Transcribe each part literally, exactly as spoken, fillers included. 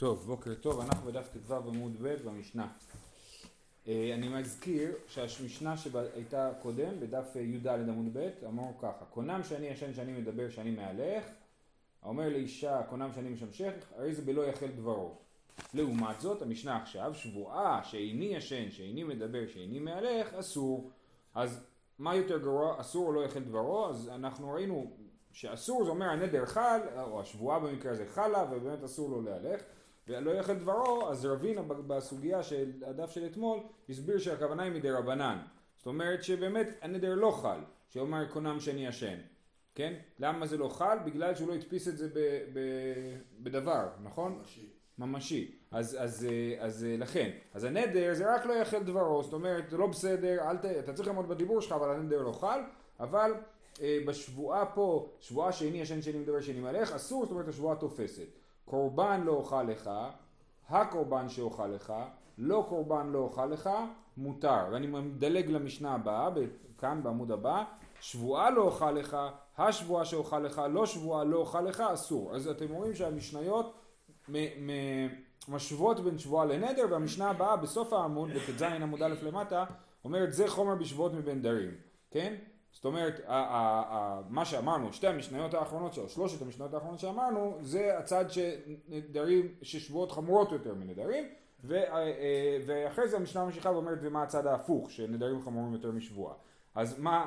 טוב, בוקר טוב, אנחנו בדף ט"ו עמוד ב' במשנה. אני מזכיר שהמשנה שהייתה קודם, בדף י"ד עמוד ב', אמרו ככה: קונם שאני ישן שאני מדבר שאני מהלך, האומר לאישה קונם שאני משמשך, הרי זה בלא יחל דברו. לעומת זאת, המשנה עכשיו, שבועה שאיני ישן שאיני מדבר שאיני מהלך, אסור. אז מה יותר גרוע, אסור או לא יחל דברו? אז אנחנו ראינו שאסור, זה אומר הנדר חל, או השבועה במקרה הזה חלה, ובאמת אסור לו להלך. ולא יחל דברו, אז רבינה בסוגיה של הדף של אתמול, הסביר שהכוונה היא מדי רבנן. זאת אומרת שבאמת הנדר לא חל, שאומר קונם שאני ישן. כן? למה זה לא חל? בגלל שהוא לא ידפיס את זה ב, ב, בדבר, נכון? ממשי. ממשי. אז, אז, אז לכן. אז הנדר זה רק לא יחל דברו, זאת אומרת, זה לא בסדר, אל ת... אתה צריך לעמוד בדיבור שלך, אבל הנדר לא חל, אבל בשבועה פה, שבועה שאיני ישן שאני מדבר שאני מהלך, אסור, זאת אומרת השבועה תופסת. קורבן לא אוכל לך, הקורבן שאוכל לך, לא קורבן לא אוכל לך, מותר. ואני מדלג למשנה הבאה, כאן בעמוד הבא, שבועה לא אוכל לך, השבועה שאוכל לך, לא שבועה לא אוכל לך, אסור. אז אתם רואים שהמשניות מ- מ- משוות בין שבועה לנדר, והמשנה הבאה בסוף העמוד, בט"ז עמוד א' למטה, אומרת זה חומר בשבועות מבין דרים, כן? זאת אומרת, מה שאמרנו, שתי המשניות האחרונות, או שלושת המשניות האחרונות שאמרנו, זה הצד שנדרים, ששבועות חמורות יותר מנדרים, ואחרי זה המשנה המשיכה ואומרת, ומה הצד ההפוך, שנדרים חמורים יותר משבועה. אז מה,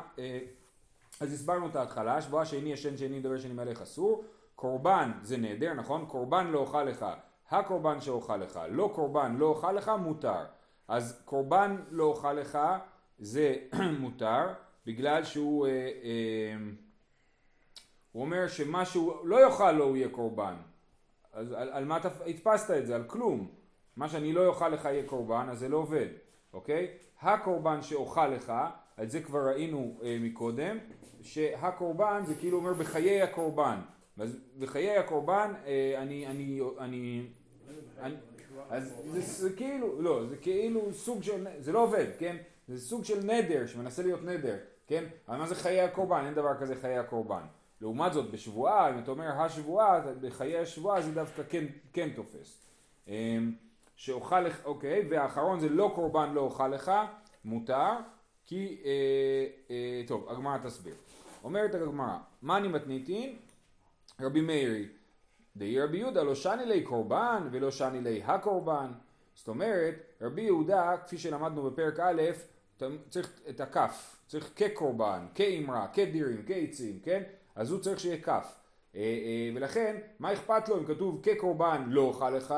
אז הסברנו את ההתחלה, שבועה שאיני ישן, שאיני מדבר, שאיני מהלך אסור, קורבן זה נדר, נכון? קורבן לא אוכל לך, הקורבן שאוכל לך, לא קורבן לא אוכל לך, מותר. אז קורבן לא אוכל לך, זה מותר, בגלל שהוא אה, אה, הוא אומר שמשהו לא יאכל לו הוא יהיה קורבן. אז על, על מה התפסת את זה? על כלום. מה שאני לא יאכל לך יהיה קורבן, אז זה לא עובד. אוקיי? הקורבן שאוכל לך, על זה כבר ראינו אה, מקודם, שהקורבן זה כאילו אומר בחיי הקורבן. אז בחיי הקורבן אה, אני... אני, אני, אני אז זה, זה כאילו, לא, זה כאילו סוג של... זה לא עובד, כן? זה סוג של נדר, שמנסה להיות נדר, כן? אבל מה זה חיי הקורבן? אין דבר כזה חיי הקורבן. לעומת זאת, בשבועה, אם אתה אומר השבועה, בחיי השבועה זה דווקא כן, כן תופס. שאוכל לך, אוקיי, והאחרון זה לא קורבן לא אוכל לך, מותר, כי, אה, אה, טוב, הגמרא תסביר. אומרת הגמרא, מה אני מתניתין? רבי מאירי, דאי רבי יהודה, לא שני לי קורבן ולא שני לי הקורבן. זאת אומרת, רבי יהודה, כפי שלמדנו בפרק א', צריך את הכף, צריך כקורבן, כאמרה, כדירים, כעצים, כן? אז הוא צריך שיהיה כף. ולכן, מה אכפת לו אם כתוב כקורבן לא אוכל לך,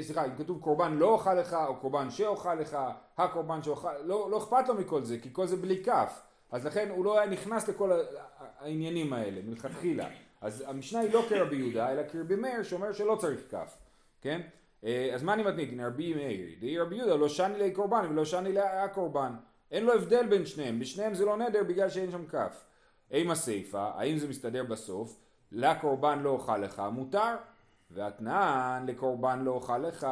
סליחה, אם כתוב קורבן לא אוכל לך, או קורבן שאוכל לך, הקורבן שאוכל, לא, לא אכפת לו מכל זה, כי כל זה בלי כף. אז לכן הוא לא היה נכנס לכל העניינים האלה, מלכתחילה. אז המשנה היא לא כרבי יהודה, אלא כרבי מאיר שאומר שלא צריך כף, כן? אז מה אני מתניתין? רבי מאירי, דאי רבי יהודה, לא שני לי קורבן ולא שני לי הקורבן. אין לו הבדל בין שניהם, בשניהם זה לא נדר בגלל שאין שם כף. אם הסיפה, האם זה מסתדר בסוף, לקורבן לא אוכל לך, מותר. והתנען, לקורבן לא אוכל לך,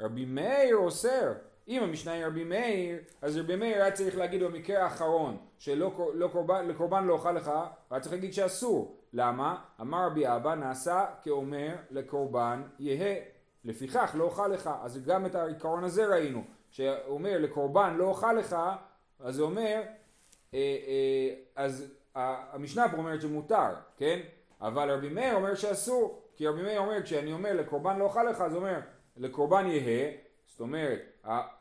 רבי מאיר אוסר. אם המשנה היא רבי מאיר, אז רבי מאיר היה צריך להגיד במקרה האחרון, שלקורבן לא אוכל לך, היה צריך להגיד שאסור. למה? אמר רבי אבא, נעשה כאומר לקורבן יהא. לפיכך לא אוכל לך, אז גם את העיקרון הזה ראינו, שאומר לקורבן לא אוכל לך, אז זה אומר, אה, אה, אז המשנה פה אומרת שמותר, כן? אבל רבי מאיר אומר שאסור, כי רבי מאיר אומר, כשאני אומר לקורבן לא אוכל לך, אז אומר לקורבן יהא, זאת אומרת,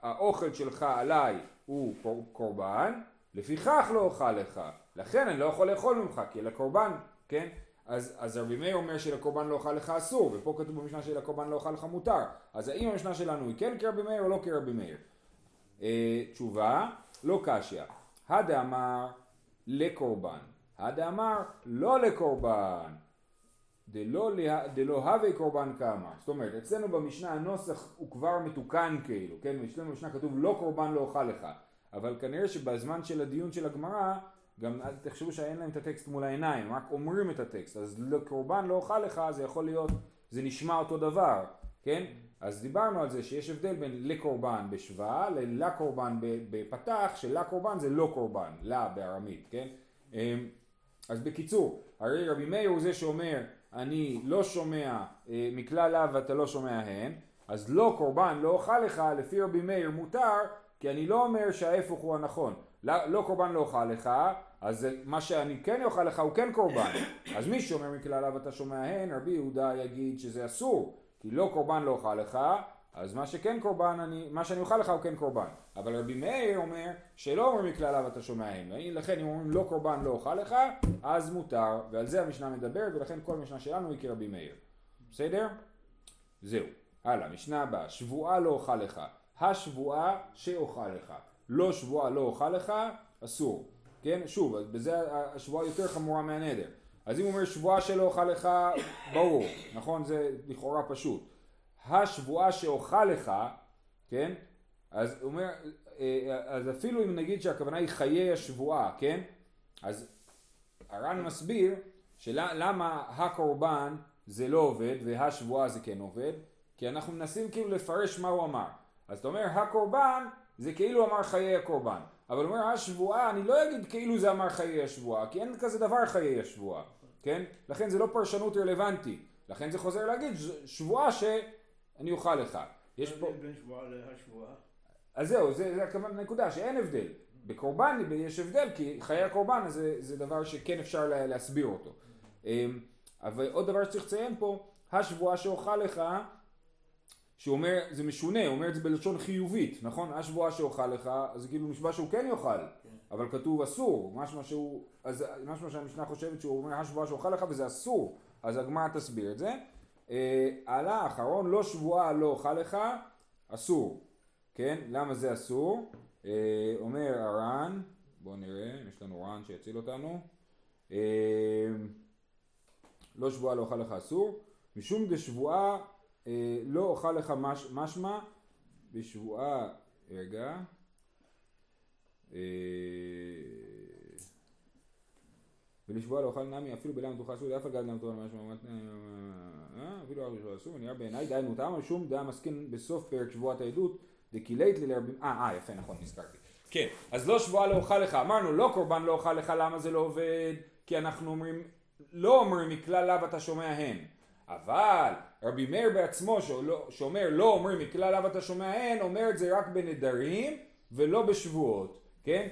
האוכל שלך עליי הוא קורבן, לפיכך לא אוכל לך, לכן אני לא יכול לאכול ממך, כי לקורבן, כן? אז, אז רבי מאיר אומר שלקורבן לא אוכל לך אסור, ופה כתוב במשנה שלקורבן לא אוכל לך מותר. אז האם המשנה שלנו היא כן כרבי מאיר או לא כרבי מאיר? אה, תשובה, לא קשיא. הדה אמר לקורבן. הדה אמר לא לקורבן. דלא, דלא הווה קורבן כאמר. זאת אומרת, אצלנו במשנה הנוסח הוא כבר מתוקן כאילו, כן? אצלנו במשנה כתוב לא קורבן לא אוכל לך. אבל כנראה שבזמן של הדיון של הגמרא, גם תחשבו שאין להם את הטקסט מול העיניים, רק אומרים את הטקסט, אז לקורבן לא אוכל לך, זה יכול להיות, זה נשמע אותו דבר, כן? אז דיברנו על זה שיש הבדל בין לקורבן בשוואה, לקורבן בפתח, שלקורבן זה לא קורבן, לא בארמית, כן? אז בקיצור, הרי רבי מאיר הוא זה שאומר, אני לא שומע מכלל אב ואתה לא שומע הן, אז לא קורבן, לא אוכל לך, לפי רבי מאיר מותר, כי אני לא אומר שההפוך הוא הנכון. לא, לא קורבן לא אוכל לך, אז מה שאני כן אוכל לך הוא כן קורבן. אז מי שאומר מכלל אב ואתה שומע הן, רבי יהודה יגיד שזה אסור, כי לא קורבן לא אוכל לך, אז מה שכן קורבן, אני, מה שאני אוכל לך הוא כן קורבן. אבל רבי מאיר אומר שלא אומר מכלל אב אתה שומע הן. לכן אם אומרים לא קורבן לא אוכל לך, אז מותר. ועל זה המשנה מדברת, ולכן כל משנה שלנו היא כרבי מאיר. בסדר? זהו. הלאה, משנה הבאה. שבועה לא אוכל לך. השבועה שאוכל לך. לא שבועה לא אוכל לך, אסור. כן? שוב, בזה השבועה יותר חמורה מהנדר. אז אם אומר שבועה שלא אוכל לך, ברור. נכון? זה לכאורה פשוט. השבועה שאוכל לך, כן? אז אומר, אז אפילו אם נגיד שהכוונה היא חיי השבועה, כן? אז הר"ן מסביר שלמה הקורבן זה לא עובד והשבועה זה כן עובד, כי אנחנו מנסים כאילו לפרש מה הוא אמר. אז אתה אומר הקורבן זה כאילו אמר חיי הקורבן, אבל אומר השבועה אני לא אגיד כאילו זה אמר חיי השבועה, כי אין כזה דבר חיי השבועה, כן? לכן זה לא פרשנות רלוונטית, לכן זה חוזר להגיד שבועה ש... אני אוכל לך. יש פה... בין שבועה להשבועה. אז זהו, זה, זה נקודה שאין הבדל. בקורבן יש הבדל, כי חיי הקורבן זה, זה דבר שכן אפשר לה, להסביר אותו. אבל עוד דבר שצריך לציין פה, השבועה שאוכל לך, שהוא אומר, זה משונה, הוא אומר את זה בלשון חיובית, נכון? השבועה שאוכל לך, אז כאילו משבע שהוא כן יאכל, אבל כתוב אסור, משמע שהוא, אז משמע שהמשנה חושבת שהוא אומר השבועה שאוכל לך וזה אסור, אז הגמרא תסביר את זה. על האחרון, לא שבועה לא אוכל לך, אסור. כן? למה זה אסור? אומר הר"ן, בואו נראה, יש לנו ר"ן שיציל אותנו. לא שבועה לא אוכל לך, אסור. משום דשבועה לא אוכל לך משמע, בשבועה, רגע. ולשבועה לא אוכל נמי, אפילו בלעם תוכל עשו, דאף אגב להם תוכל ממש, אפילו אגב לשבועה עשו, נראה בעיניי די מותאם, שום דה מסכין בסוף פרק שבועת העדות, דקילית ללרבים, אה, אה, יפה, נכון, נזכרתי. כן, אז לא שבועה לא אוכל לך, אמרנו, לא קורבן לא אוכל לך, למה זה לא עובד? כי אנחנו אומרים, לא אומרים מכלל אב אתה שומע הן. אבל רבי מאיר בעצמו שאומר, לא אומרים מכלל אב אתה שומע הן, אומר את זה רק בנדרים ולא בשבועות. כן?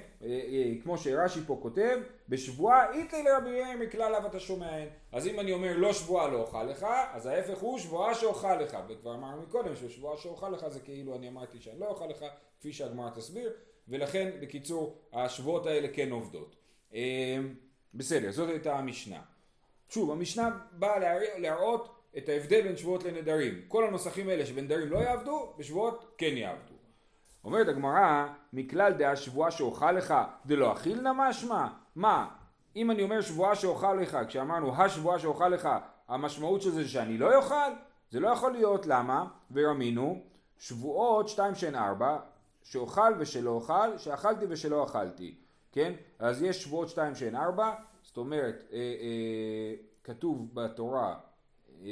כמו שרש"י פה כותב, בשבועה איתי לרבי מאיר מכלל אב אתה שומען. אז אם אני אומר לא שבועה לא אוכל לך, אז ההפך הוא שבועה שאוכל לך. וכבר אמרנו מקודם שבשבועה שאוכל לך זה כאילו אני אמרתי שאני לא אוכל לך, כפי שהגמרא תסביר, ולכן בקיצור השבועות האלה כן עובדות. בסדר, זאת הייתה המשנה. שוב, המשנה באה להראות את ההבדל בין שבועות לנדרים. כל הנוסחים האלה שבנדרים לא יעבדו, בשבועות כן יעבדו. אומרת הגמרא, מכלל דעה שבועה שאוכל לך, דלא אכילנא משמע? מה? אם אני אומר שבועה שאוכל לך, כשאמרנו השבועה שאוכל לך, המשמעות של זה שאני לא אוכל? זה לא יכול להיות, למה? ורמינו, שבועות שתיים שן ארבע, שאוכל ושלא אוכל, שאכלתי ושלא אכלתי, כן? אז יש שבועות שתיים שן ארבע, זאת אומרת, אה, אה, כתוב בתורה, אה,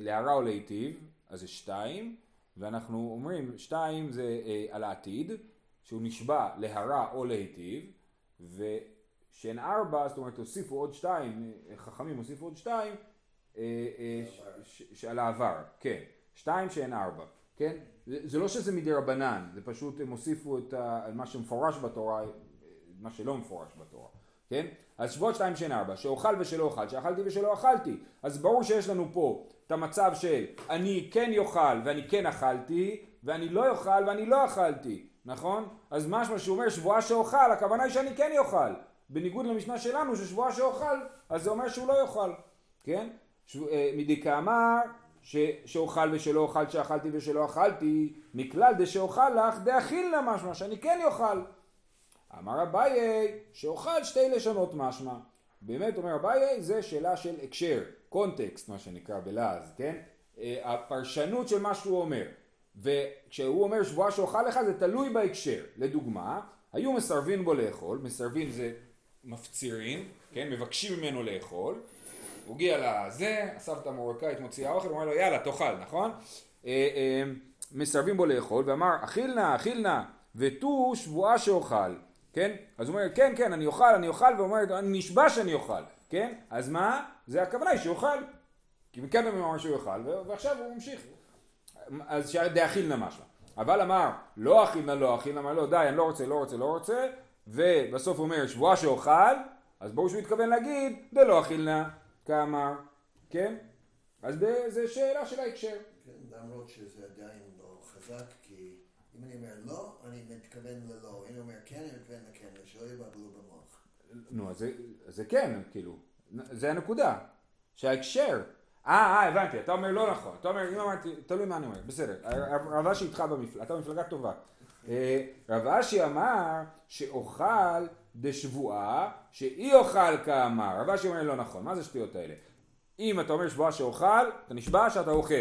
להרע ולהיטיב, אז זה שתיים, ואנחנו אומרים שתיים זה אה, על העתיד, שהוא נשבע להרע או להיטיב, ושן ארבע, זאת אומרת הוסיפו עוד שתיים, חכמים הוסיפו עוד שתיים, אה, אה, ש, ש, על העבר, כן, שתיים שן ארבע, כן? זה, זה לא שזה מדרבנן, זה פשוט הם הוסיפו את ה, מה שמפורש בתורה, מה שלא מפורש בתורה, כן? אז שבועות שתיים שן ארבע, שאוכל ושלא אוכל, שאכלתי ושלא אכלתי, אז ברור שיש לנו פה, את המצב של אני כן יאכל ואני כן אכלתי, ואני לא יאכל ואני לא אכלתי, נכון? אז משמע שהוא אומר שבועה שאוכל, הכוונה היא שאני כן יאכל. בניגוד למשנה שלנו ששבועה שאוכל, אז זה אומר שהוא לא יאכל, כן? מדיקה אמר שאוכל ושלא אוכל, שאכלתי ושלא אכלתי, מכלל דשאוכל לך דאכיל לה משמע, שאני כן יאכל. אמר אביי שאוכל שתי לשונות משמע. באמת אומר אביי זה שאלה של הקשר. קונטקסט, מה שנקרא בלעז, כן? הפרשנות של מה שהוא אומר. וכשהוא אומר שבועה שאוכל לך, זה תלוי בהקשר. לדוגמה, היו מסרבים בו לאכול, מסרבים זה מפצירים, כן? מבקשים ממנו לאכול. הוא הגיע לזה, הסבתא המרוקאית מוציאה אוכל, הוא אומר לו, יאללה, תאכל, נכון? מסרבים בו לאכול, ואמר, אכיל נא, אכיל נא, ותו שבועה שאוכל, כן? אז הוא אומר, כן, כן, אני אוכל, אני אוכל, ואומר, אני נשבע שאני אוכל. כן? אז מה? זה הכוונה שיוכל. כי מכאן הוא ממש הוא יאכל, ועכשיו הוא ממשיך. אז שהדי אכילנה משמע. אבל אמר, לא אכילנה, לא אכילנה, אמר, לא, די, אני לא רוצה, לא רוצה, לא רוצה, ובסוף הוא אומר, שבועה שאוכל, אז בואו שהוא מתכוון להגיד, זה לא אכילנה, כאמר, כן? אז זה שאלה של ההקשר. כן, למרות שזה עדיין לא חזק, כי אם אני אומר לא, אני מתכוון ללא, אם אני אומר כן, אני מתכוון לכן, שלא יבלבלו במוח. נו, אז זה כן, כאילו, זה הנקודה, שההקשר, אה, הבנתי, אתה אומר לא נכון, אתה אומר, אם אמרתי, תלוי מה אני אומר, בסדר, רב אשי איתך במפלגה, אתה במפלגה טובה. רב אשי אמר שאוכל דשבועה, שהיא אוכל כאמר, רב אשי אומר לא נכון, מה זה שטויות האלה? אם אתה אומר שבועה שאוכל, אתה נשבע שאתה אוכל.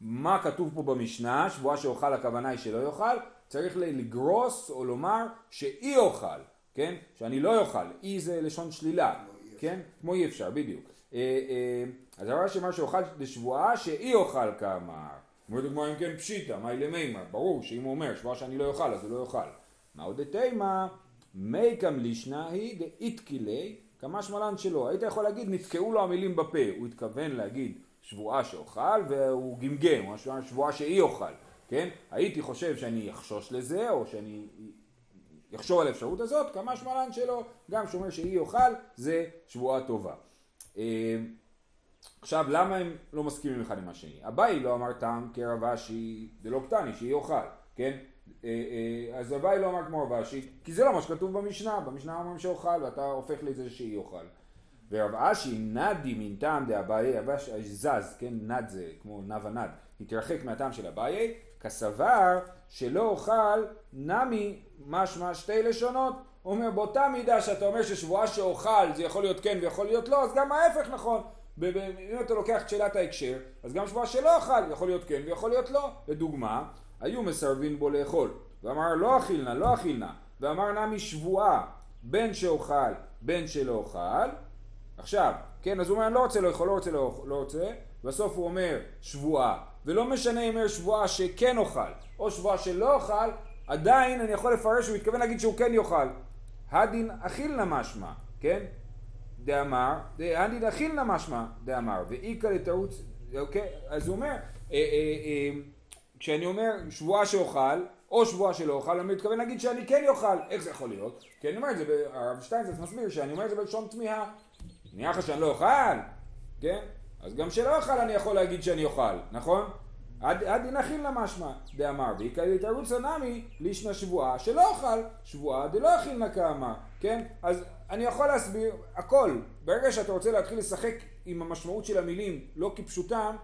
מה כתוב פה במשנה, שבועה שאוכל הכוונה היא שלא יאכל, צריך לגרוס או לומר שאי אוכל, כן? שאני לא יאכל, אי זה לשון שלילה, כן? כמו אי אפשר, בדיוק. אז הרב אשי אמר שאוכל לשבועה שאי אוכל כאמר. אומר דוגמא אם כן פשיטה, מה אלה מימה? ברור שאם הוא אומר שבועה שאני לא יאכל, אז הוא לא יאכל. מה עוד תימה? מי כמלישנה היא דאיתקילי, כמה שמלן שלא. היית יכול להגיד, נתקעו לו המילים בפה. הוא התכוון להגיד שבועה שאוכל, והוא גמגם, או שבועה שאי אוכל, כן? הייתי חושב שאני אחשוש לזה, או שאני אחשוב על האפשרות הזאת, כמה שמלן שלא, גם שאומר שאי אוכל, זה שבועה טובה. עכשיו, למה הם לא מסכימים אחד עם השני? אביי לא אמר טעם כרב אשי, זה לא קטני, שהיא אוכל, כן? אז אביי לא אמר כמו רב אשי, כי זה לא מה שכתוב במשנה, במשנה אומרים שאוכל, ואתה הופך לזה שהיא אוכל. ורב אשי נדי מן טעם דאביי, רב אשי זז, כן, נד זה כמו נב הנד, התרחק מהטעם של אביי, כסבר שלא אוכל נמי משמע שתי לשונות, אומר באותה מידה שאתה אומר ששבועה שאוכל זה יכול להיות כן ויכול להיות לא, אז גם ההפך נכון. אם אתה לוקח את שאלת ההקשר, אז גם שבועה שלא אכל יכול להיות כן ויכול להיות לא. לדוגמה, היו מסרבים בו לאכול, ואמר לא אכילנה, לא אכילנה, ואמר נמי שבועה בין שאוכל בין שלא אוכל. עכשיו, כן, אז הוא אומר אני לא רוצה לאכול, לא רוצה, לא, לא רוצה, בסוף הוא אומר שבועה, ולא משנה אם אומר שבועה שכן אוכל או שבועה שלא אוכל, עדיין אני יכול לפרש, הוא מתכוון להגיד שהוא כן יאכל. הדין אכילנה משמע, כן? דאמר, הדין אכילנה משמע, דאמר, ואיקה לתרוץ, אוקיי? אז הוא אומר, כשאני אומר שבועה שאוכל, או שבועה שלא אוכל, אני מתכוון להגיד שאני כן יאכל. איך זה יכול להיות? כי אני אומר את זה, הרב שטיינזלץ מסביר שאני אומר את זה בלשון תמיהה. נהיה לך שאני לא אוכל, כן? אז גם שלא אוכל אני יכול להגיד שאני אוכל, נכון? הדין אכילנה משמע, דאמר, ואיקה לתרוץ נמי, לישנה שבועה שלא אוכל, שבועה דלא אכילנה כאמר, כן? אז אני יכול להסביר הכל. ברגע שאתה רוצה להתחיל לשחק עם המשמעות של המילים, לא כפשוטם,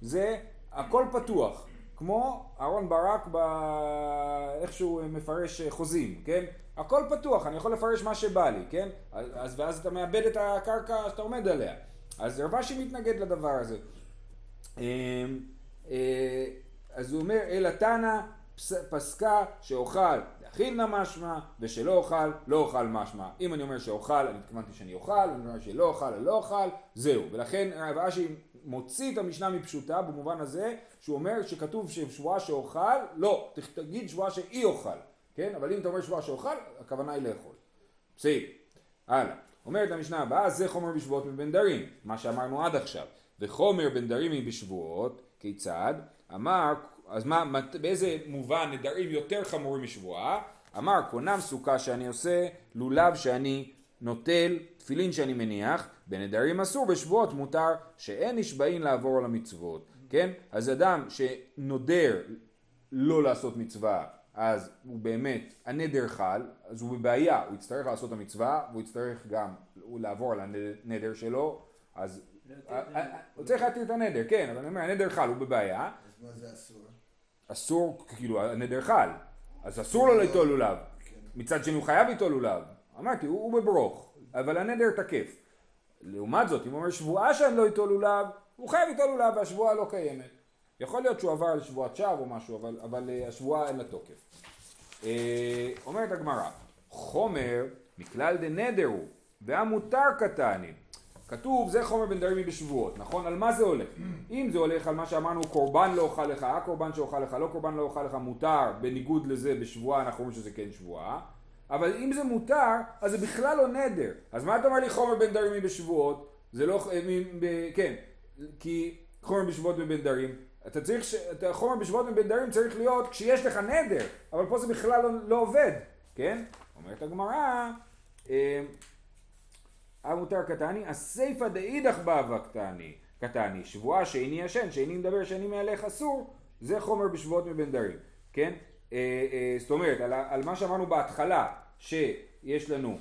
זה הכל פתוח. כמו אהרון ברק באיכשהו מפרש חוזים, כן? הכל פתוח, אני יכול לפרש מה שבא לי, כן? אז ואז אתה מאבד את הקרקע שאתה עומד עליה. אז רב אשי מתנגד לדבר הזה. אז הוא אומר, אלא תנא פסקה שאוכל דאכילנה משמע, ושלא אוכל, לא אוכל משמע. אם אני אומר שאוכל, אני התכוונתי שאני אוכל, אם אני אומר שלא אוכל, לא אוכל, זהו. ולכן רב אשי מוציא את המשנה מפשוטה, במובן הזה, שהוא אומר שכתוב שבועה שאוכל, לא, תגיד שבועה שאי אוכל, כן? אבל אם אתה אומר שבועה שאוכל, הכוונה היא לאכול. בסדר. הלאה. אומרת המשנה הבאה, זה חומר בשבועות מבנדרים, מה שאמרנו עד עכשיו. וחומר בנדרים מבשבועות, כיצד? אמר, אז מה, באיזה מובן נדרים יותר חמורים משבועה? אמר, קונם סוכה שאני עושה, לולב שאני נוטל, תפילין שאני מניח, בנדרים אסור, בשבועות מותר, שאין נשבעים לעבור על המצוות, כן? אז אדם שנודר לא לעשות מצווה, אז הוא באמת, הנדר חל, אז הוא בבעיה, הוא יצטרך לעשות המצווה, והוא יצטרך גם לעבור על הנדר שלו, אז הוא צריך להתיר את הנדר, כן, אבל אני אומר, הנדר חל, הוא בבעיה. אז מה זה אסור? אסור, כאילו, הנדר חל, אז אסור לו ליטול לולב, מצד שני הוא חייב ליטול לולב, אמרתי, הוא בברוך, אבל הנדר תקף. לעומת זאת, אם הוא אומר שבועה שאני לא איתו לולב, הוא חייב איתו לולב והשבועה לא קיימת. יכול להיות שהוא עבר על שבועת שווא או משהו, אבל, אבל השבועה אין לה תוקף. אה, אומרת הגמרא, חומר מכלל דנדר הוא, והמותר קטני. כתוב, זה חומר בנדרים בשבועות, נכון? על מה זה הולך? אם זה הולך על מה שאמרנו, קורבן לא אוכל לך, הקורבן שאוכל לך, לא קורבן לא אוכל לך, מותר, בניגוד לזה בשבועה, אנחנו אומרים שזה כן שבועה. אבל אם זה מותר, אז זה בכלל לא נדר. אז מה אתה אומר לי חומר בנדרים בשבועות? זה לא... כן, כי חומר בשבועות ובנדרים, אתה צריך ש... חומר בשבועות ובנדרים צריך להיות כשיש לך נדר, אבל פה זה בכלל לא, לא עובד, כן? אומרת הגמרא, המותר קטני, הסייפא דאידך באבא קטני, קטני, שבועה שאיני ישן, שאיני מדבר, שאיני מהלך אסור, זה חומר בשבועות ובנדרים, כן? זאת אומרת, על, על מה שאמרנו בהתחלה, שיש לנו,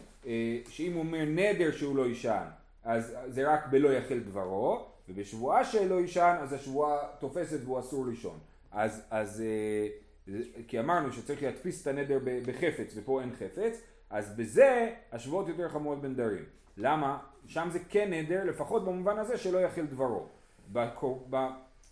שאם הוא אומר נדר שהוא לא ישן, אז זה רק בלא יחל דברו, ובשבועה שלא ישן, אז השבועה תופסת והוא אסור לישון. אז, אז, כי אמרנו שצריך להדפיס את הנדר בחפץ, ופה אין חפץ, אז בזה השבועות יותר חמורות בנדרים. למה? שם זה כן נדר, לפחות במובן הזה שלא יחל דברו. בקור, ב,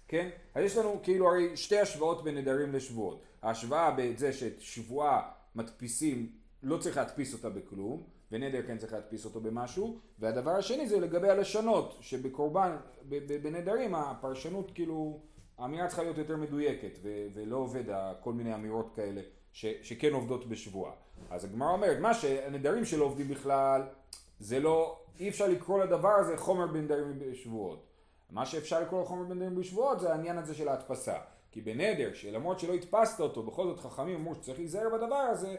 כן? אז יש לנו כאילו הרי שתי השוואות בנדרים לשבועות. ההשוואה בזה ששבועה מדפיסים, לא צריך להדפיס אותה בכלום, ונדר כן צריך להדפיס אותו במשהו, והדבר השני זה לגבי הלשונות, שבקורבן, בנדרים, הפרשנות כאילו, האמירה צריכה להיות יותר מדויקת, ו- ולא עובד כל מיני אמירות כאלה, ש- שכן עובדות בשבועה. אז הגמרא אומרת, מה שהנדרים שלא עובדים בכלל, זה לא, אי אפשר לקרוא לדבר הזה חומר בנדרים בשבועות. מה שאפשר לקרוא לחומר בנדרים בשבועות, זה העניין הזה של ההדפסה. כי בנדר, שלמרות שלא הדפסת אותו, בכל זאת חכמים אמרו שצריך להיזהר בדבר הזה,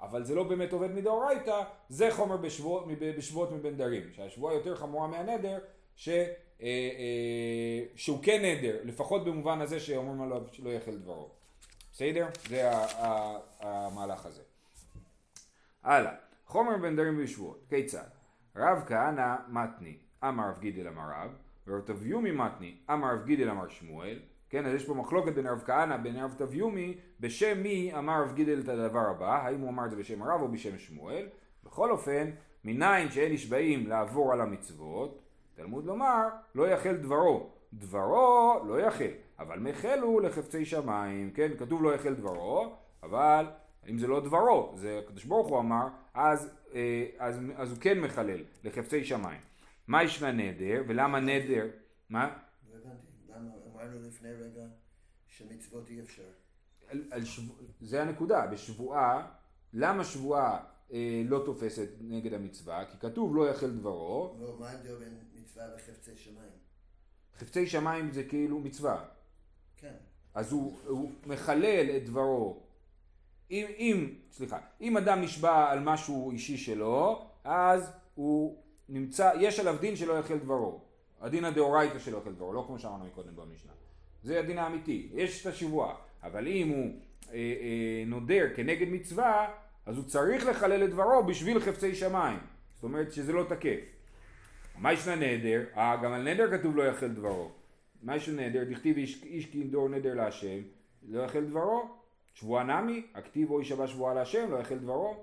אבל זה לא באמת עובד מדאורייתא, זה חומר בשבועות, בשבועות מבנדרים, שהשבועה יותר חמורה מהנדר, ש, אה, אה, שהוא כן נדר, לפחות במובן הזה שאומרים עליו שלא יחל דברו. בסדר? זה ה, ה, המהלך הזה. הלאה, חומר מבנדרים בשבועות, כיצד? רב כהנא מתני, אמר רב גידל אמר רב, ורב טוב יומי מתני, אמר רב גידל אמר שמואל, כן, אז יש פה מחלוקת בין רב כהנא, בין רב טוב יומי, בשם מי אמר רב גידל את הדבר הבא, האם הוא אמר את זה בשם הרב או בשם שמואל. בכל אופן, מניין שאין נשבעים לעבור על המצוות, תלמוד לומר, לא יחל דברו, דברו לא יחל, אבל מחלו לחפצי שמיים, כן, כתוב לא יחל דברו, אבל אם זה לא דברו, זה הקדוש ברוך הוא אמר, אז, אז, אז הוא כן מחלל לחפצי שמיים. מה ישנה נדר, ולמה נדר, מה? אמרנו לפני רגע שמצוות אי אפשר. על, על שבוע, זה הנקודה, בשבועה, למה שבועה אה, לא תופסת נגד המצווה? כי כתוב לא יחל דברו. לא, מה ההבדל בין מצווה לחפצי שמיים? חפצי שמיים זה כאילו מצווה. כן. אז הוא, הוא מחלל את דברו. אם, אם, סליחה, אם אדם נשבע על משהו אישי שלו, אז הוא נמצא, יש עליו דין שלא יחל דברו. הדין הדאורייתא שלא יחל דברו, לא כמו שאמרנו קודם במשנה. זה הדין האמיתי, יש את השבועה. אבל אם הוא אה, אה, נודר כנגד מצווה, אז הוא צריך לחלל את דברו בשביל חפצי שמיים. זאת אומרת שזה לא תקף. מה ישנה נדר? אה, גם על נדר כתוב לא יחל דברו. מה ישנה נדר? דכתיב איש, איש כי ינדור נדר להשם, לא יחל דברו. שבועה נמי, הכתיב או ישבע שבועה להשם, לא יחל דברו.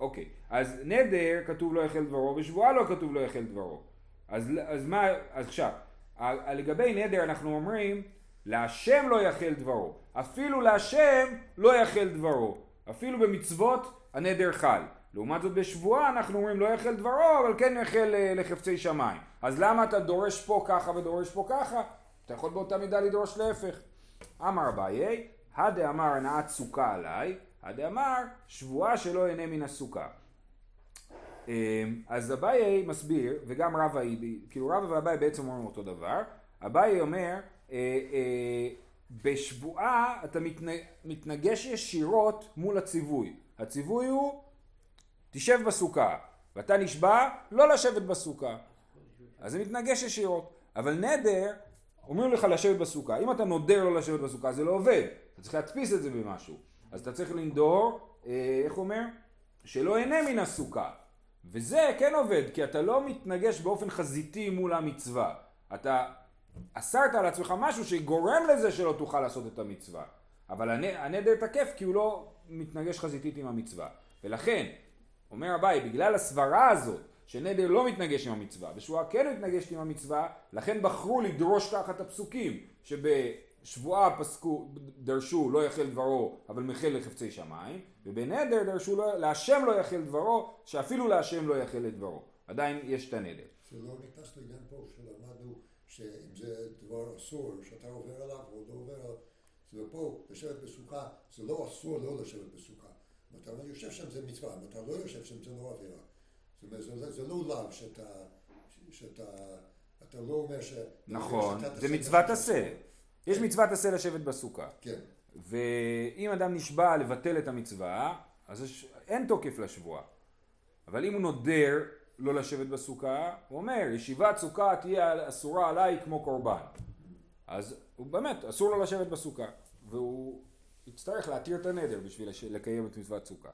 אוקיי, אז נדר כתוב לא יחל דברו, ושבועה לא כתוב לא יחל דברו. אז, אז מה, אז עכשיו, לגבי נדר אנחנו אומרים, להשם לא יחל דברו, אפילו להשם לא יחל דברו, אפילו במצוות הנדר חל. לעומת זאת בשבועה אנחנו אומרים לא יחל דברו, אבל כן יחל לחפצי שמיים. אז למה אתה דורש פה ככה ודורש פה ככה? אתה יכול באותה מידה לדרוש להפך. אמר אביי, הדה אמר הנעת סוכה עליי, הדה אמר שבועה שלא ינה מן הסוכה. אז אביי מסביר, וגם רבא, כאילו רבא ואביי בעצם אומרים אותו דבר. אביי אומר, בשבועה אתה מתנגש ישירות מול הציווי. הציווי הוא תשב בסוכה, ואתה נשבע לא לשבת בסוכה. אז זה מתנגש ישירות. אבל נדר, אומרים לך לשבת בסוכה. אם אתה נודר לא לשבת בסוכה, זה לא עובד. אתה צריך להדפיס את זה במשהו. אז אתה צריך לנדור, איך אומר? שלא יהנה מן הסוכה. וזה כן עובד, כי אתה לא מתנגש באופן חזיתי מול המצווה. אתה אסרת על עצמך משהו שגורם לזה שלא תוכל לעשות את המצווה. אבל הנדר תקף כי הוא לא מתנגש חזיתית עם המצווה. ולכן, אומר אביי, בגלל הסברה הזאת שנדר לא מתנגש עם המצווה, בשבועה כן מתנגשת עם המצווה, לכן בחרו לדרוש תחת הפסוקים, שבשבועה פסקו, דרשו לא יחל דברו, אבל מחל לחפצי שמיים, ובנדר דרשו לא, להשם לא יחל דברו, שאפילו להשם לא יחל את דברו. עדיין יש את הנדר. זה לא נכנס לעניין פה שלמדנו, שאם זה דבר אסור, שאתה עובר עליו או לא עובר עליו, זה פה, לשבת בסוכה, זה לא אסור לא לשבת בסוכה. ואתה לא יושב שם זה מצווה, ואתה לא יושב שם זה לא עבירה. זאת אומרת, זה לא לאו שאתה אתה לא אומר ש... נכון, זה מצוות עשה. יש מצוות עשה לשבת בסוכה. כן. ואם אדם נשבע לבטל את המצווה, אז אין תוקף לשבועה. אבל אם הוא נודר לא לשבת בסוכה, הוא אומר, ישיבת סוכה תהיה אסורה עליי כמו קורבן. אז הוא באמת, אסור לו לשבת בסוכה. והוא יצטרך להתיר את הנדר בשביל לקיים את מצוות סוכה.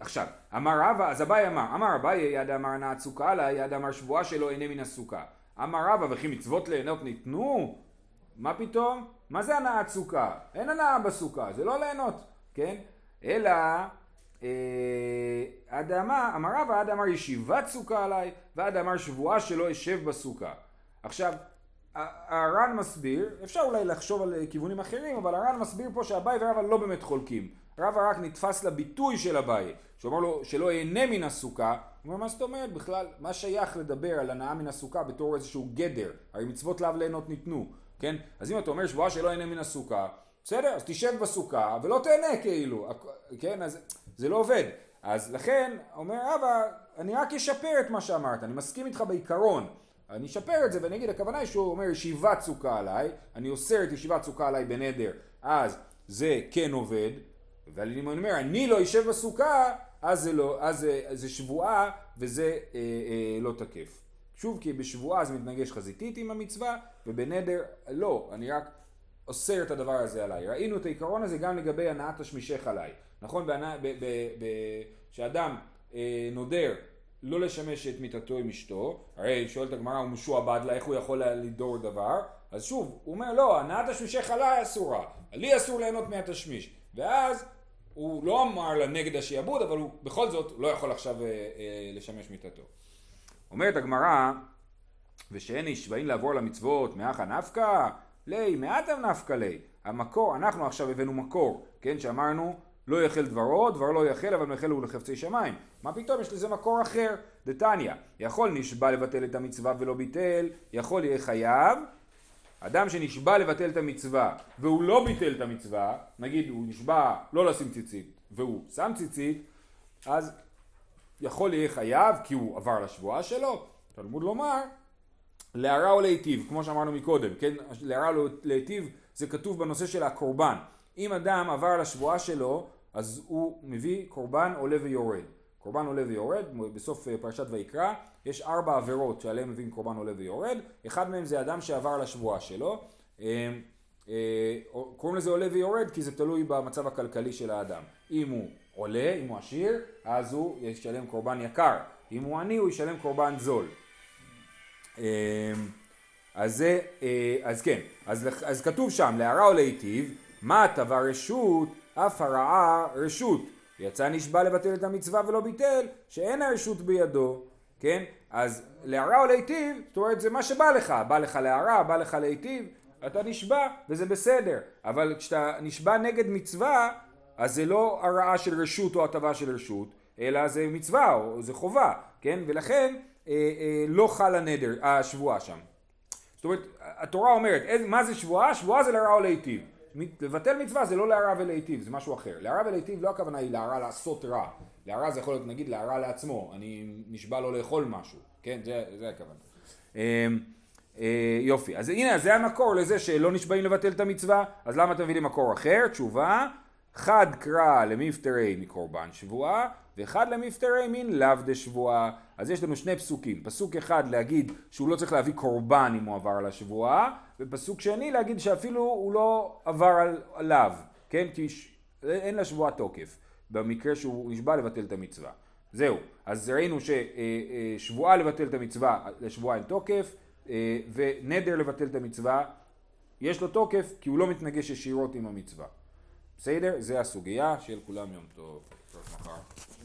עכשיו, אמר רבא, אז אביי אמר, אמר אביי יד אמר נעת סוכה לה, יד אמר שבועה שלו אינה מן הסוכה. אמר רבא, וכי מצוות ליהנות ניתנו? מה פתאום? מה זה הנעת סוכה? אין הנעה בסוכה, זה לא ליהנות, כן? אלא, עד אמר, אמר רבא, עד אמר ישיבת סוכה עליי, ועד אמר שבועה שלו ישב בסוכה. עכשיו, הר"ן מסביר, אפשר אולי לחשוב על כיוונים אחרים, אבל הר"ן מסביר פה שאביי ורבא לא באמת חולקים. רבא רק נתפס לביטוי של אביי, שאומר לו שלא ייהנה מן הסוכה. הוא אומר, מה זאת אומרת? בכלל, מה שייך לדבר על הנאה מן הסוכה בתור איזשהו גדר? הרי מצוות לאו ליהנות ניתנו, כן? אז אם אתה אומר שבועה שלא ייהנה מן הסוכה, בסדר, אז תשב בסוכה ולא תהנה כאילו, כן? אז זה לא עובד. אז לכן, אומר רבא, אני רק אשפר את מה שאמרת, אני מסכים איתך בעיקרון. אני אשפר את זה ואני אגיד, הכוונה היא שהוא אומר ישיבת סוכה עליי, אני אוסר את ישיבת סוכה עליי בנדר, אז זה כן עובד, אבל אני אומר, אני לא יושב בסוכה, אז זה, לא, אז זה, זה שבועה וזה אה, אה, לא תקף. שוב, כי בשבועה זה מתנגש חזיתית עם המצווה, ובנדר לא, אני רק אוסר את הדבר הזה עליי. ראינו את העיקרון הזה גם לגבי הנעת השמישך עליי. נכון, בענה, ב, ב, ב, שאדם אה, נודר, לא לשמש את מיטתו עם אשתו, הרי שואלת הגמרא, הוא משועבד לה, איך הוא יכול לדור דבר? אז שוב, הוא אומר, לא, הנעת השמישך עליי אסורה, לי אסור ליהנות מהתשמיש. ואז הוא לא אמר לה נגד השיעבוד, אבל הוא בכל זאת לא יכול עכשיו אה, אה, לשמש מיטתו. אומרת הגמרא, ושאין נשבעים לעבור למצוות, מאחה נפקא לי, מאתה נפקא לי. המקור, אנחנו עכשיו הבאנו מקור, כן, שאמרנו, לא יחל דברו, דבר לא יחל, אבל מחל הוא לחפצי שמיים. מה פתאום? יש לזה מקור אחר. דתניא, יכול נשבע לבטל את המצווה ולא ביטל, יכול יהיה חייב. אדם שנשבע לבטל את המצווה והוא לא ביטל את המצווה, נגיד הוא נשבע לא לשים ציצית והוא שם ציצית, אז יכול יהיה חייב כי הוא עבר לשבועה שלו. תלמוד לומר, להרע או להיטיב, כמו שאמרנו מקודם, כן? להרע או להיטיב זה כתוב בנושא של הקורבן. אם אדם עבר לשבועה שלו, אז הוא מביא קורבן עולה ויורד. קורבן עולה ויורד, בסוף פרשת ויקרא, יש ארבע עבירות שעליהם מביאים קורבן עולה ויורד. אחד מהם זה אדם שעבר לשבועה שלו. קוראים לזה עולה ויורד כי זה תלוי במצב הכלכלי של האדם. אם הוא עולה, אם הוא עשיר, אז הוא ישלם קורבן יקר. אם הוא עני, הוא ישלם קורבן זול. אז, זה, אז כן, אז, אז כתוב שם, להרע או להיטיב, מה תבע רשות, אף הרעה רשות. יצא נשבע לבטל את המצווה ולא ביטל, שאין הרשות בידו, כן? אז להרע או להיטיב, זאת אומרת זה מה שבא לך, בא לך להרע, בא לך להיטיב, אתה נשבע וזה בסדר. אבל כשאתה נשבע נגד מצווה, אז זה לא הרעה של רשות או הטבה של רשות, אלא זה מצווה או זה חובה, כן? ולכן אה, אה, לא חל הנדר, השבועה שם. זאת אומרת, התורה אומרת, מה זה שבועה? שבועה זה להרע או להיטיב. לבטל מצווה זה לא להרע ולהיטיב, זה משהו אחר. להרע ולהיטיב לא הכוונה היא להרע לעשות רע. להרע זה יכול להיות נגיד להרע לעצמו, אני נשבע לא לאכול משהו, כן? זה, זה הכוונה. יופי, אז הנה, זה המקור לזה שלא נשבעים לבטל את המצווה, אז למה אתם מביאים מקור אחר? תשובה, חד קרא למפטרי מקורבן שבועה, ואחד למפטרי מן לאו דשבועה. אז יש לנו שני פסוקים, פסוק אחד להגיד שהוא לא צריך להביא קורבן אם הוא עבר על השבועה, ופסוק שני להגיד שאפילו הוא לא עבר על, עליו, כן? כי ש... אין לה שבועה תוקף, במקרה שהוא נשבע לבטל את המצווה. זהו, אז ראינו ששבועה לבטל את המצווה, לשבועה אין תוקף, ונדר לבטל את המצווה, יש לו תוקף כי הוא לא מתנגש ישירות עם המצווה. בסדר? זה הסוגיה של כולם יום טוב. מחר.